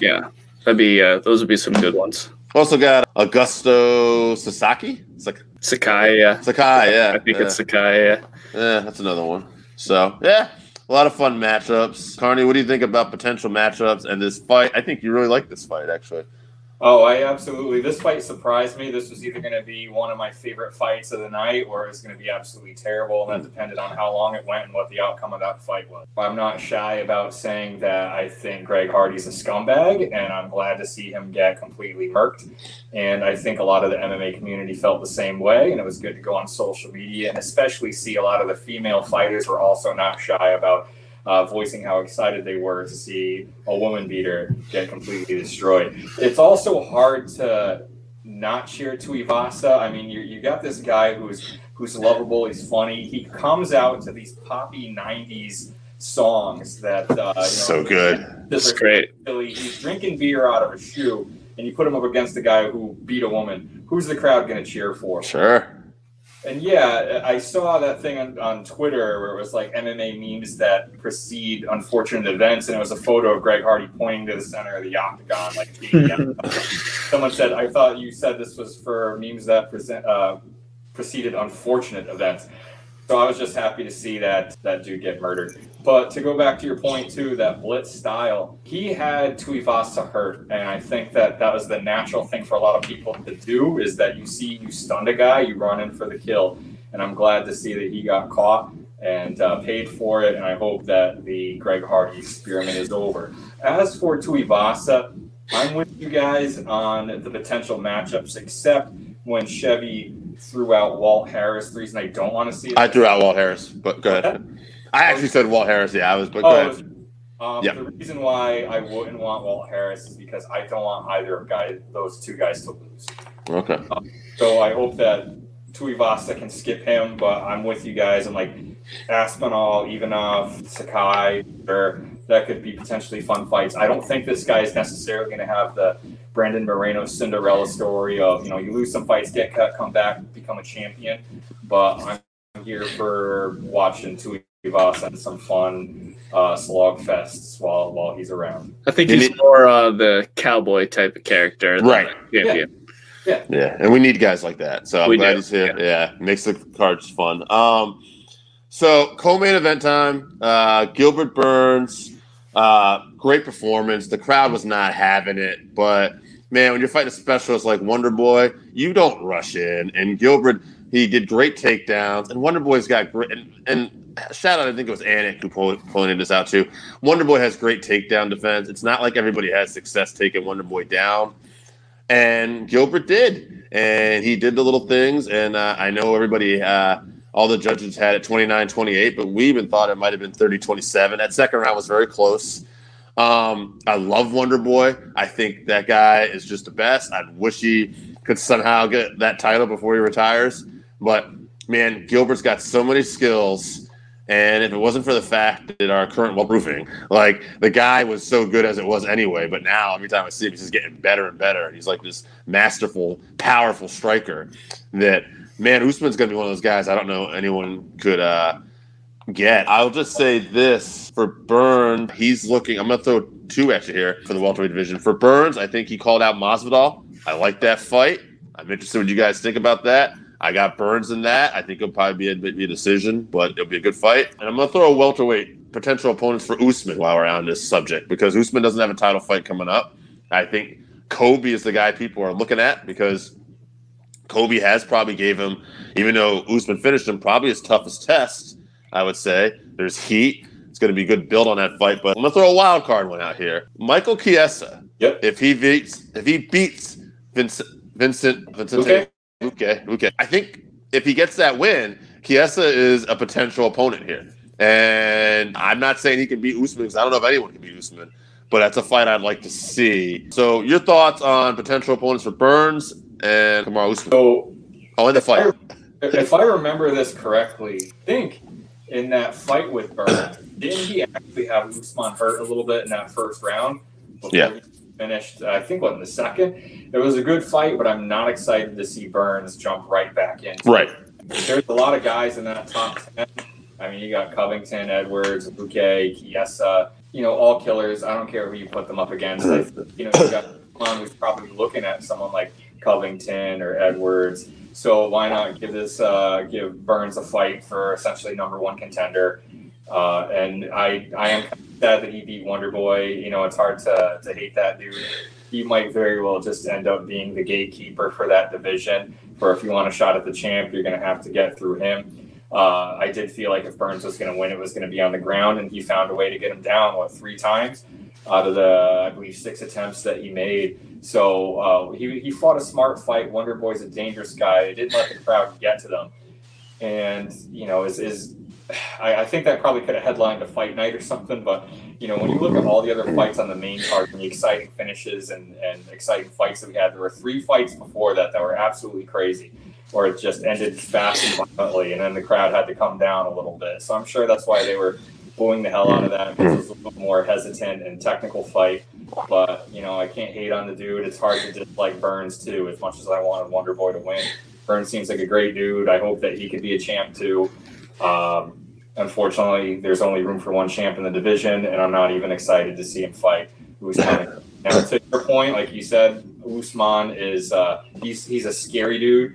Yeah. That'd be those would be some good ones. Also got Augusto Sasaki? Sakai, yeah. Sakai, yeah. I think it's Sakai, yeah. Yeah, that's another one. So, yeah, a lot of fun matchups. Carney, what do you think about potential matchups and this fight? I think you really like this fight, actually. Oh, I absolutely. This fight surprised me. This was either going to be one of my favorite fights of the night or it was going to be absolutely terrible, and that depended on how long it went and what the outcome of that fight was. I'm not shy about saying that I think Greg Hardy's a scumbag, and I'm glad to see him get completely murked. And I think a lot of the MMA community felt the same way, and it was good to go on social media and especially see a lot of the female fighters were also not shy about voicing how excited they were to see a woman beater get completely destroyed. It's also hard to not cheer Tuivasa. I mean, you got this guy who's lovable, he's funny. He comes out to these poppy 90s songs that... so good. That's great. He's drinking beer out of a shoe, and you put him up against a guy who beat a woman. Who's the crowd going to cheer for? Sure. And yeah, I saw that thing on Twitter where it was like MMA memes that precede unfortunate events, and it was a photo of Greg Hardy pointing to the center of the octagon. Like, someone said, "I thought you said this was for memes that preceded unfortunate events." So I was just happy to see that dude get murdered. But to go back to your point, too, that blitz style, he had Tuivasa hurt. And I think that was the natural thing for a lot of people to do is that you stunned a guy, you run in for the kill. And I'm glad to see that he got caught and paid for it. And I hope that the Greg Hardy experiment is over. As for Tuivasa, I'm with you guys on the potential matchups, except when Chevy threw out Walt Harris. The reason I don't want to see it. I threw out Walt Harris, but go ahead. I actually said Walt Harris. Yeah, I was, but go ahead. The reason why I wouldn't want Walt Harris is because I don't want either of those two guys to lose. Okay. So I hope that Tuivasa can skip him, but I'm with you guys. I'm like Aspinall, Ivanov, Sakai, or that could be potentially fun fights. I don't think this guy is necessarily going to have the Brandon Moreno Cinderella story of, you lose some fights, get cut, come back, become a champion. But I'm here for watching Tuivasa and some fun slog fests while he's around. I think he's more the cowboy type of character. Right. Champion. Yeah. And we need guys like that. So I'm glad he's here. Yeah. Makes the cards fun. So co-main event time, Gilbert Burns, great performance. The crowd was not having it, but man, when you're fighting a specialist like Wonderboy, you don't rush in. And Gilbert, he did great takedowns, and Wonderboy's got great. And shout out, I think it was Anik who pointed this out too. Wonderboy has great takedown defense. It's not like everybody has success taking Wonderboy down, and Gilbert did, and he did the little things. And I know everybody. All the judges had it 29-28, but we even thought it might have been 30-27. That second round was very close. I love Wonderboy. I think that guy is just the best. I wish he could somehow get that title before he retires. But, man, Gilbert's got so many skills. And if it wasn't for the fact that our current well-proofing, like, the guy was so good as it was anyway. But now every time I see him, he's just getting better and better. And he's like this masterful, powerful striker that – man, Usman's going to be one of those guys I don't know anyone could get. I'll just say this. For Burns, he's looking – I'm going to throw two actually here for the welterweight division. For Burns, I think he called out Masvidal. I like that fight. I'm interested in what you guys think about that. I got Burns in that. I think it'll probably be a decision, but it'll be a good fight. And I'm going to throw a welterweight potential opponents for Usman while we're on this subject because Usman doesn't have a title fight coming up. I think Kobe is the guy people are looking at because – Kobe has probably gave him, even though Usman finished him, probably his toughest test, I would say. There's heat. It's going to be a good build on that fight. But I'm going to throw a wild card one out here. Michael Chiesa. Yep. If he beats Vincent Luque. I think if he gets that win, Chiesa is a potential opponent here. And I'm not saying he can beat Usman because I don't know if anyone can beat Usman. but that's a fight I'd like to see. So your thoughts on potential opponents for Burns and Kamaru Usman? So, in the fight. If I remember this correctly, I think in that fight with Burns, didn't he actually have Usman hurt a little bit in that first round? Yeah. Finished, I think, in the second. It was a good fight, but I'm not excited to see Burns jump right back in. Right. There's a lot of guys in that top 10. I mean, you got Covington, Edwards, Bouquet, Chiesa, all killers. I don't care who you put them up against. You got someone who's probably looking at someone like Covington or Edwards. So why not give Burns a fight for essentially #1 contender? And I am kind of sad that he beat Wonderboy. It's hard to hate that dude. He might very well just end up being the gatekeeper for that division. Or if you want a shot at the champ, you're going to have to get through him. I did feel like if Burns was going to win, it was going to be on the ground, and he found a way to get him down, 3 times out of the, I believe, 6 attempts that he made. So he fought a smart fight. Wonderboy's a dangerous guy. They didn't let the crowd get to them. And, I think that probably could have headlined a fight night or something, but when you look at all the other fights on the main card and the exciting finishes and exciting fights that we had, there were 3 fights before that were absolutely crazy, or it just ended fast and violently, and then the crowd had to come down a little bit. So I'm sure that's why they were booing the hell out of that, because it was a little more hesitant and technical fight. But I can't hate on the dude. It's hard to dislike Burns too, as much as I wanted Wonderboy to win. Burns seems like a great dude. I hope that he could be a champ too. Unfortunately, there's only room for 1 champ in the division, and I'm not even excited to see him fight Usman. Now, to your point, like you said, Usman is he's a scary dude.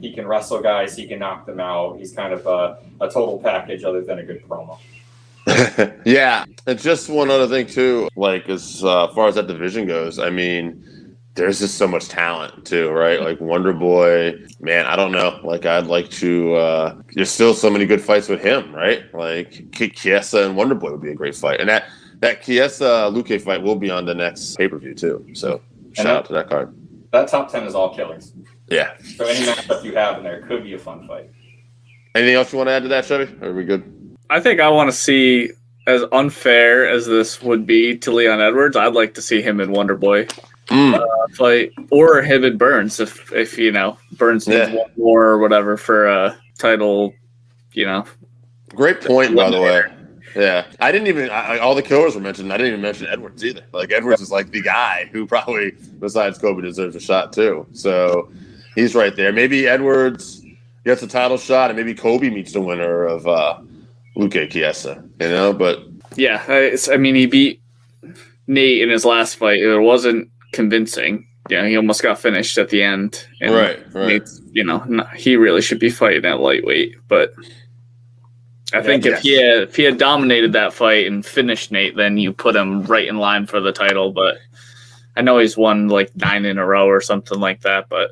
He can wrestle guys, he can knock them out. He's kind of a total package, other than a good promo. Yeah, and just one other thing too, like as far as that division goes, I mean, there's just so much talent too, right? Like Wonderboy, man, I don't know. Like I'd like to. There's still so many good fights with him, right? Like Chiesa and Wonderboy would be a great fight, and that Chiesa Luque fight will be on the next pay-per-view too. So shout out to that card. That top 10 is all killers. Yeah. So any matchup you have in there could be a fun fight. Anything else you want to add to that, Chevy? Are we good? I think I want to see, as unfair as this would be to Leon Edwards, I'd like to see him and Wonderboy. Fight, or him and Burns if Burns needs one more or whatever for a title, Great point, by the way. Yeah, I didn't even all the killers were mentioned. I didn't even mention Edwards either. Like Edwards is like the guy who probably besides Kobe deserves a shot too. So he's right there. Maybe Edwards gets a title shot, and maybe Kobe meets the winner of Luque Chiesa. But yeah, I mean he beat Nate in his last fight. It wasn't convincing. Yeah, he almost got finished at the end. And right. He really should be fighting at lightweight. But I think if he had dominated that fight and finished Nate, then you put him right in line for the title. But I know he's won 9 in a row or something like that. But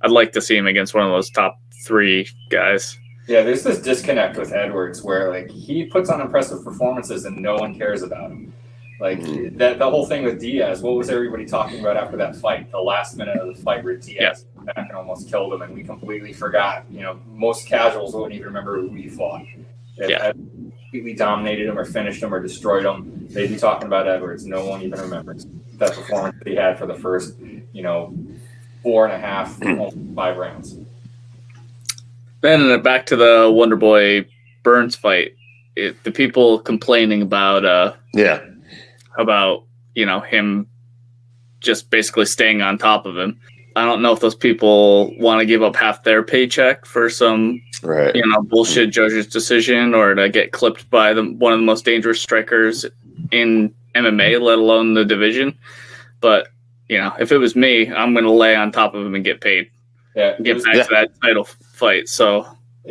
I'd like to see him against one of those top 3 guys. Yeah, there's this disconnect with Edwards where he puts on impressive performances and no one cares about him. The whole thing with Diaz, what was everybody talking about after that fight? The last minute of the fight where Diaz went back and almost killed him, and we completely forgot. Most casuals wouldn't even remember who he fought. If Edwards completely dominated him or finished him or destroyed him, they'd be talking about Edwards. No one even remembers that performance that he had for the first, 4.5, almost 5 rounds. Then back to the Wonderboy Burns fight. The people complaining about him just basically staying on top of him. I don't know if those people want to give up half their paycheck for some bullshit judge's decision, or to get clipped by one of the most dangerous strikers in MMA, let alone the division. But if it was me, I'm going to lay on top of him and get paid. Yeah, and get back to that title fight. So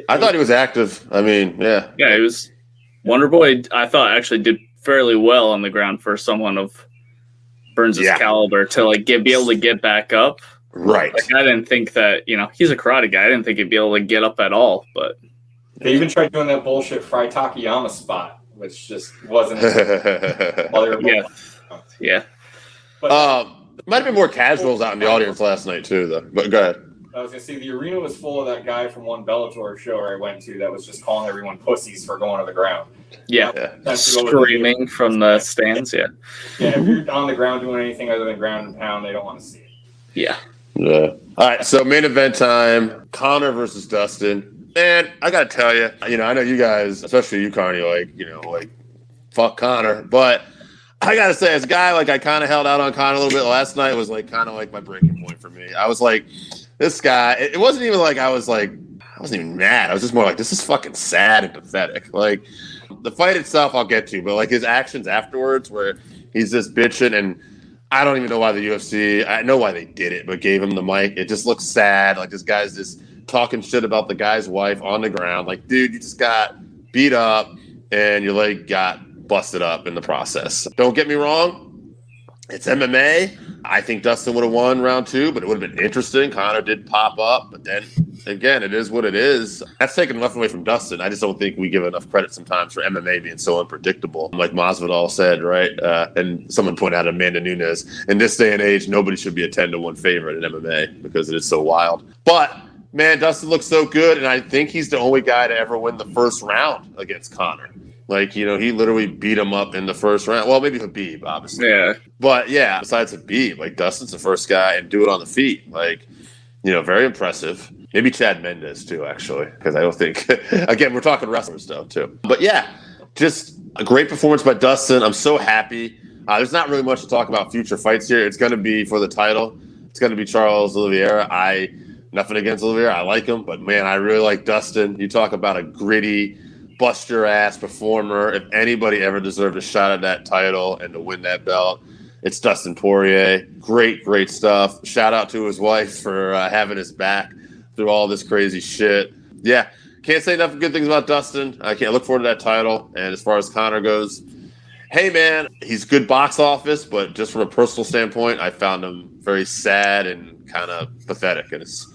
I thought he was active. I mean, yeah, he was. Wonderboy, I thought, actually did fairly well on the ground for someone of Burns' caliber to be able to get back up. Right. I didn't think that, he's a karate guy. I didn't think he'd be able to get up at all. But they even tried doing that bullshit Fry Takayama spot, which just wasn't. But might have been more casuals out in the audience last night too, though. But go ahead. I was going to say, the arena was full of that guy from one Bellator show I went to that was just calling everyone pussies for going to the ground. Yeah. Screaming from the stands, yeah. Yeah, if you're on the ground doing anything other than ground and pound, they don't want to see it. Yeah. All right, so main event time, Conor versus Dustin. Man, I got to tell you, I know you guys, especially you, Conor, like, fuck Conor, but I got to say, as a guy, like, I kind of held out on Conor a little bit last night. Was, like, kind of like my breaking point for me. I was like, this guy, it wasn't even like I wasn't even mad. I was just more like, this is fucking sad and pathetic. Like, the fight itself I'll get to, but, like, his actions afterwards where he's just bitching, and I don't even know why the UFC, I know why they did it, but gave him the mic. It just looks sad. Like, this guy's just talking shit about the guy's wife on the ground. Like, dude, you just got beat up, and your leg got busted up in the process. Don't get me wrong, it's MMA. I think Dustin would have won round two, but it would have been interesting. Conor did pop up, but then again, it is what it is. That's taken nothing away from Dustin. I just don't think we give enough credit sometimes for MMA being so unpredictable. Like Masvidal said, right? And someone pointed out Amanda Nunes. In this day and age, nobody should be a 10-to-1 favorite in MMA because it is so wild. But man, Dustin looks so good, and I think he's the only guy to ever win the first round against Conor. Like, he literally beat him up in the first round. Well, maybe Habib, obviously. Yeah. But, yeah, besides Habib, like, Dustin's the first guy and do it on the feet. Like, very impressive. Maybe Chad Mendes, too, actually, because I don't think – again, we're talking wrestlers, though, too. But, yeah, just a great performance by Dustin. I'm so happy. There's not really much to talk about future fights here. It's going to be for the title. It's going to be Charles Oliveira. Nothing against Oliveira. I like him. But, man, I really like Dustin. You talk about a gritty – bust your ass performer. If anybody ever deserved a shot at that title and to win that belt, it's Dustin Poirier. Great stuff. Shout out to his wife for having his back through all this crazy shit. Yeah, can't say enough good things about Dustin. I can't look forward to that title. And as far as Conor goes, hey man, he's good box office, but just from a personal standpoint, I found him very sad and kind of pathetic, and it's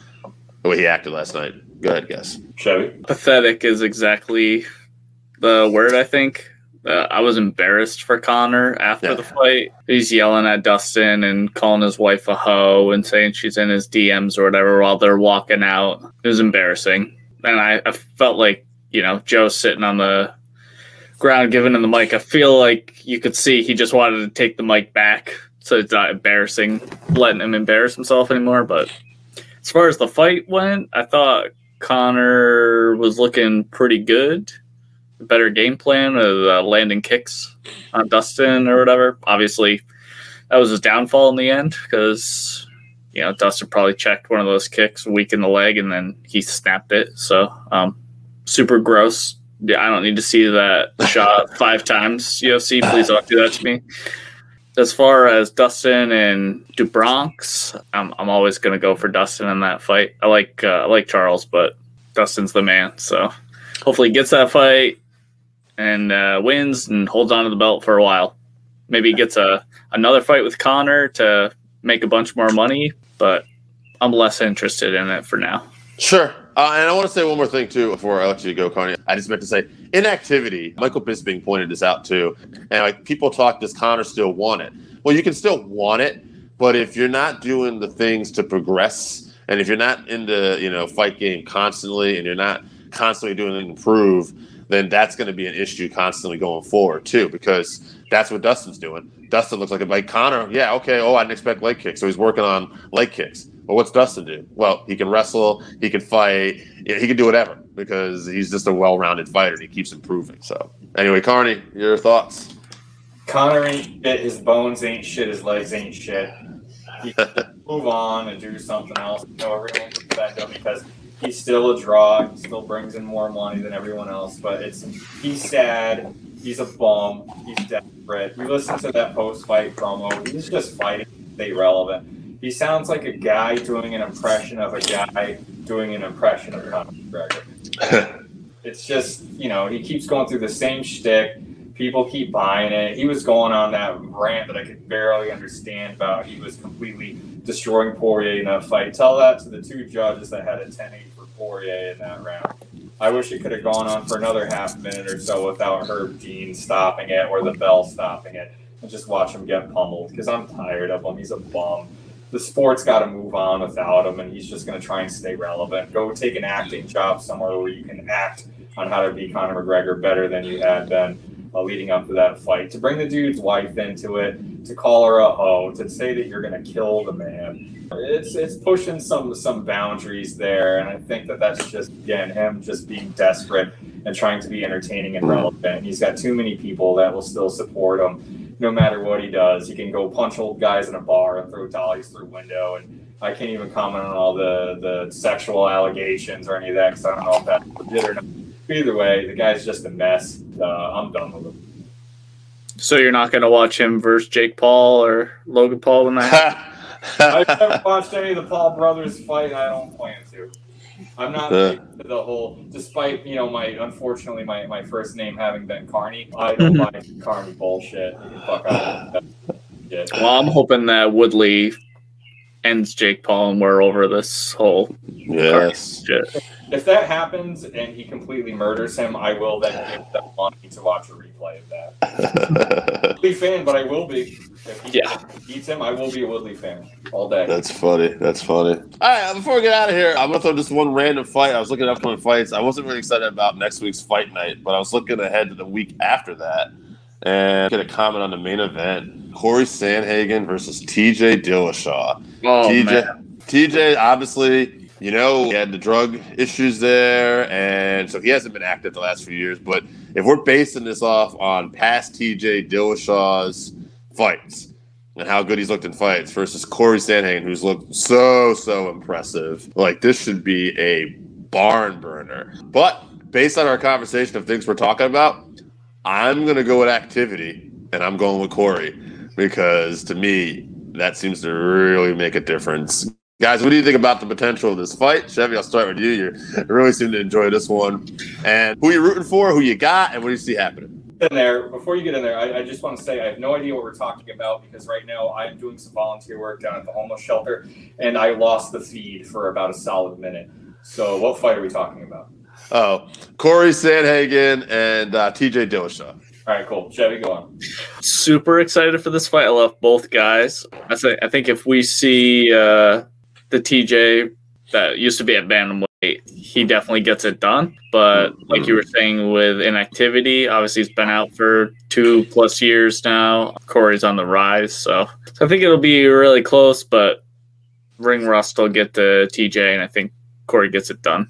the way he acted last night. Go ahead, guys. Pathetic is exactly the word, I think. I was embarrassed for Conor after the fight. He's yelling at Dustin and calling his wife a hoe and saying she's in his DMs or whatever while they're walking out. It was embarrassing. And I felt like, Joe's sitting on the ground giving him the mic. I feel like you could see he just wanted to take the mic back, so it's not embarrassing, letting him embarrass himself anymore. But as far as the fight went, I thought Conor was looking pretty good. Better game plan of landing kicks on Dustin or whatever. Obviously, that was his downfall in the end because, Dustin probably checked one of those kicks weak in the leg and then he snapped it. So, super gross. Yeah, I don't need to see that shot 5 times. UFC, please don't do that to me. As far as Dustin and Du Bronx, I'm always going to go for Dustin in that fight. I like Charles, but Dustin's the man. So hopefully he gets that fight and wins and holds on to the belt for a while. Maybe he gets another fight with Conor to make a bunch more money, but I'm less interested in it for now. Sure. And I want to say one more thing, too, before I let you go, Conor. I just meant to say, inactivity. Michael Bisping pointed this out, too. And people talk, does Conor still want it? Well, you can still want it, but if you're not doing the things to progress, and if you're not in the fight game constantly, and you're not constantly doing it to improve, then that's going to be an issue constantly going forward, too, because that's what Dustin's doing. Dustin looks like a bike. Conor, yeah, okay, I didn't expect leg kicks, so he's working on leg kicks. Well, what's Dustin do? Well, he can wrestle, he can fight, he can do whatever because he's just a well-rounded fighter and he keeps improving. So, anyway, Carney, your thoughts? Conor ain't bit, his bones ain't shit, his legs ain't shit. He can move on and do something else. Everyone can back up because he's still a draw, he still brings in more money than everyone else, but he's sad, he's a bum, he's desperate. We listened to that post-fight promo, he's just fighting to stay relevant. He sounds like a guy doing an impression of a guy doing an impression of Conor McGregor. It's just, he keeps going through the same shtick. People keep buying it. He was going on that rant that I could barely understand about. He was completely destroying Poirier in that fight. Tell that to the 2 judges that had a 10-8 for Poirier in that round. I wish it could have gone on for another half minute or so without Herb Dean stopping it or the bell stopping it and just watch him get pummeled because I'm tired of him. He's a bum. the sport's got to move on without him, and he's just going to try and stay relevant. Go take an acting job somewhere where you can act on how to be Conor McGregor better than you had been leading up to that fight. To bring the dude's wife into it, to call her a hoe, to say that you're going to kill the man, it's pushing some boundaries there, and I think that that's just, again, him just being desperate and trying to be entertaining and relevant. He's got too many people that will still support him. No matter what he does, he can go punch old guys in a bar and throw dollies through window. And I can't even comment on all the sexual allegations or any of that because I don't know if that's legit or not. Either way, the guy's just a mess. I'm done with him. So you're not going to watch him versus Jake Paul or Logan Paul when that happens? I've never watched any of the Paul brothers fight, and I don't plan to. I'm not into the whole, despite, you know, my first name having been Carney, I don't like Carney bullshit. You can fuck out of it. Well, I'm hoping that Woodley ends Jake Paul and we're over this whole shit. If that happens and he completely murders him, I will then give them money to watch a replay of that. Woodley fan, but I will be. If he beats him, I will be a Woodley fan all day. That's funny. That's funny. All right, before we get out of here, I'm going to throw just one random fight. I was looking at upcoming fights. I wasn't really excited about next week's fight night, but I was looking ahead to the week after that and get a comment on the main event. Corey Sandhagen versus TJ Dillashaw. Oh, man. TJ, obviously... You know, he had the drug issues there, and so he hasn't been active the last few years. But if we're basing this off on past TJ Dillashaw's fights and how good he's looked in fights versus Corey Sandhagen, who's looked so impressive, like this should be a barn burner. But based on our conversation of things we're talking about, I'm going to go with activity, and I'm going with Corey because, to me, that seems to really make a difference. Guys, what do you think about the potential of this fight? Chevy, I'll start with you. You really seem to enjoy this one. And who are you rooting for, who you got, and what do you see happening? Before you get in there, I just want to say I have no idea what we're talking about because right now I'm doing some volunteer work down at the homeless shelter, and I lost the feed for about a solid minute. So what fight are we talking about? Oh, Corey Sandhagen and TJ Dillashaw. All right, cool. Chevy, go on. Super excited for this fight. I love both guys. I think if we see... the TJ that used to be at bantamweight, he definitely gets it done. But like you were saying with inactivity, obviously he's been out for 2+ years now. Corey's on the rise. So I think it'll be really close, but ring rust will get to TJ, and I think Corey gets it done.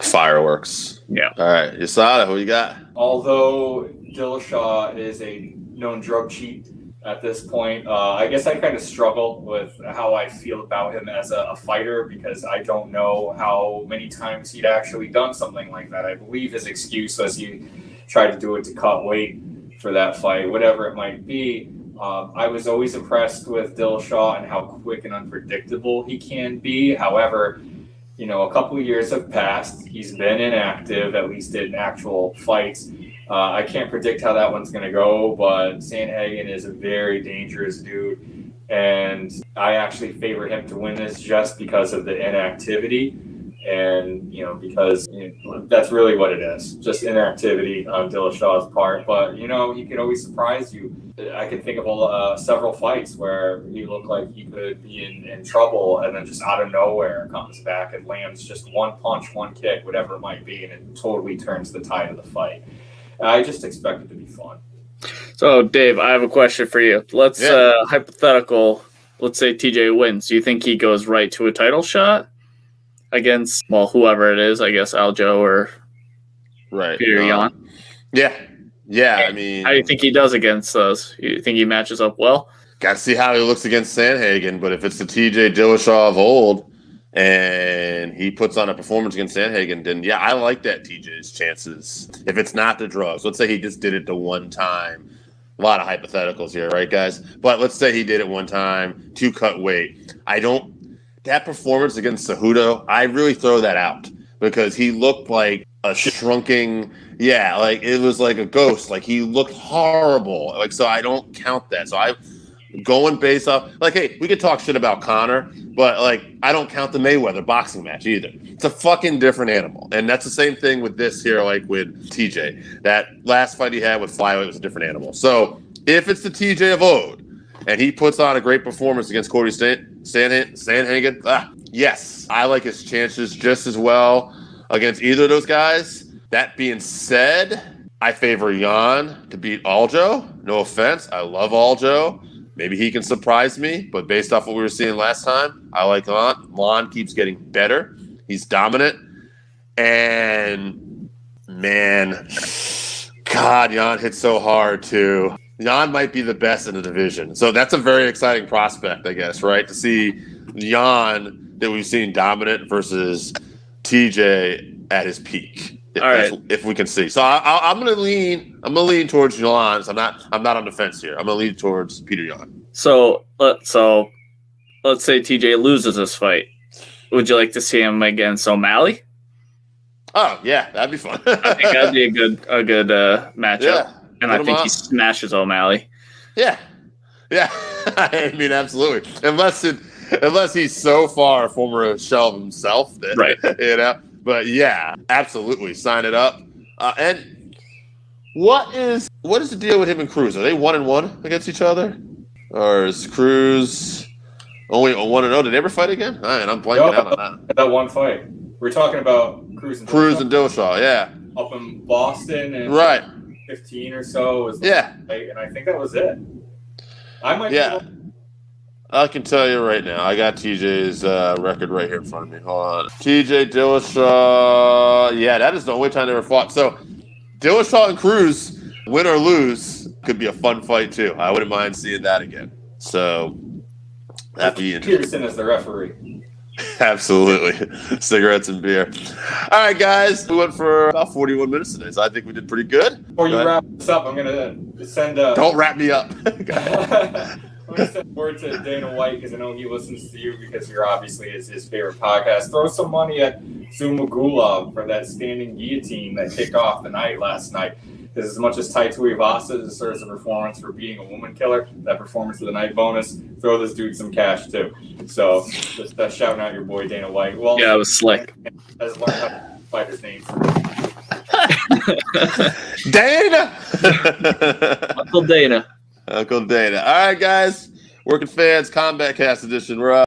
Fireworks. Yeah. All right. Usada, who you got? Although Dillashaw is a known drug cheat, at this point, I guess I kind of struggle with how I feel about him as a fighter because I don't know how many times he'd actually done something like that. I believe his excuse was he tried to do it to cut weight for that fight, whatever it might be. I was always impressed with Dillashaw and how quick and unpredictable he can be. However, you know, a couple of years have passed. He's been inactive, at least in actual fights. I can't predict how that one's going to go, but Sandhagen is a very dangerous dude, and I actually favor him to win this just because of the inactivity, and, you know, because that's really what it is, just inactivity on Dillashaw's part. But, you know, he could always surprise you. I can think of several fights where he looked like he could be in trouble, and then just out of nowhere comes back and lands just one punch, one kick, whatever it might be, and it totally turns the tide of the fight. I just expect it to be fun. So, Dave, I have a question for you. Let's hypothetical. Let's say TJ wins. Do you think he goes right to a title shot against, well, whoever it is? I guess Aljo or Petr Yan. Yeah. And I mean, how do you think he does against those? You think he matches up well? Got to see how he looks against Sandhagen. But if it's the TJ Dillashaw of old, and he puts on a performance against Sandhagen, then, yeah, I like that TJ's chances. If it's not the drugs, let's say he just did it the one time. A lot of hypotheticals here, right, guys? But let's say he did it one time to cut weight. That performance against Cejudo, I really throw that out because he looked like a shrunken, like it was like a ghost. Like he looked horrible. Like, so I don't count that. So I... Going based off, like, hey, we could talk shit about Conor, but, like, I don't count the Mayweather boxing match either. It's a fucking different animal. And that's the same thing with this here, like with TJ. That last fight he had with Flyweight was a different animal. So if it's the TJ of old and he puts on a great performance against Corey Sand- Sandhagen. Yes, I like his chances just as well against either of those guys. That being said, I favor Yan to beat Aljo. No offense. I love Aljo. Maybe he can surprise me, but based off what we were seeing last time, I like Lon. Lon keeps getting better. He's dominant. And, man, God, Yan hits so hard, too. Yan might be the best in the division. So that's a very exciting prospect, I guess, right? To see Yan that we've seen dominant versus TJ at his peak. All right. If we can see, so I'm gonna lean towards Yan. So I'm not on the fence here. I'm gonna lean towards Petr Yan. So let's say TJ loses this fight. Would you like to see him against O'Malley? Oh yeah, that'd be fun. I think that'd be a good matchup. Yeah, and I think he smashes O'Malley. Yeah. I mean, absolutely. Unless he's so far a former shell of himself that right. You know. But yeah, absolutely. Sign it up. And what is the deal with him and Cruz? Are they 1-1 against each other, or is Cruz only 1-0? Did they ever fight again? Man, I'm blanking out on that. That one fight. We're talking about Cruz and Dillashaw. Yeah, up in Boston and right. 15 or so. Was yeah, fight, and I think that was it. I might. Yeah, I can tell you right now. I got TJ's record right here in front of me. Hold on. TJ Dillashaw. Yeah, that is the only time they ever fought. So Dillashaw and Cruz, win or lose, could be a fun fight too. I wouldn't mind seeing that again. So that'd be interesting. Pearson is the referee. Absolutely. Cigarettes and beer. All right, guys. We went for about 41 minutes today, so I think we did pretty good. Before you wrap this up, I'm going to send a... Don't wrap me up. I'm going to send word to Dana White because I know he listens to you because you're obviously his favorite podcast. Throw some money at Zumagulov for that standing guillotine that kicked off the night last night. Because as much as Tai Tuivasa deserves a performance for beating a woman killer, that performance of the night bonus, throw this dude some cash too. So just shouting out your boy Dana White. Well, yeah, it was slick. I just learned how to fight his name for Dana! Uncle Dana. All right, guys. Working Fans, Combat Cast Edition. We're up.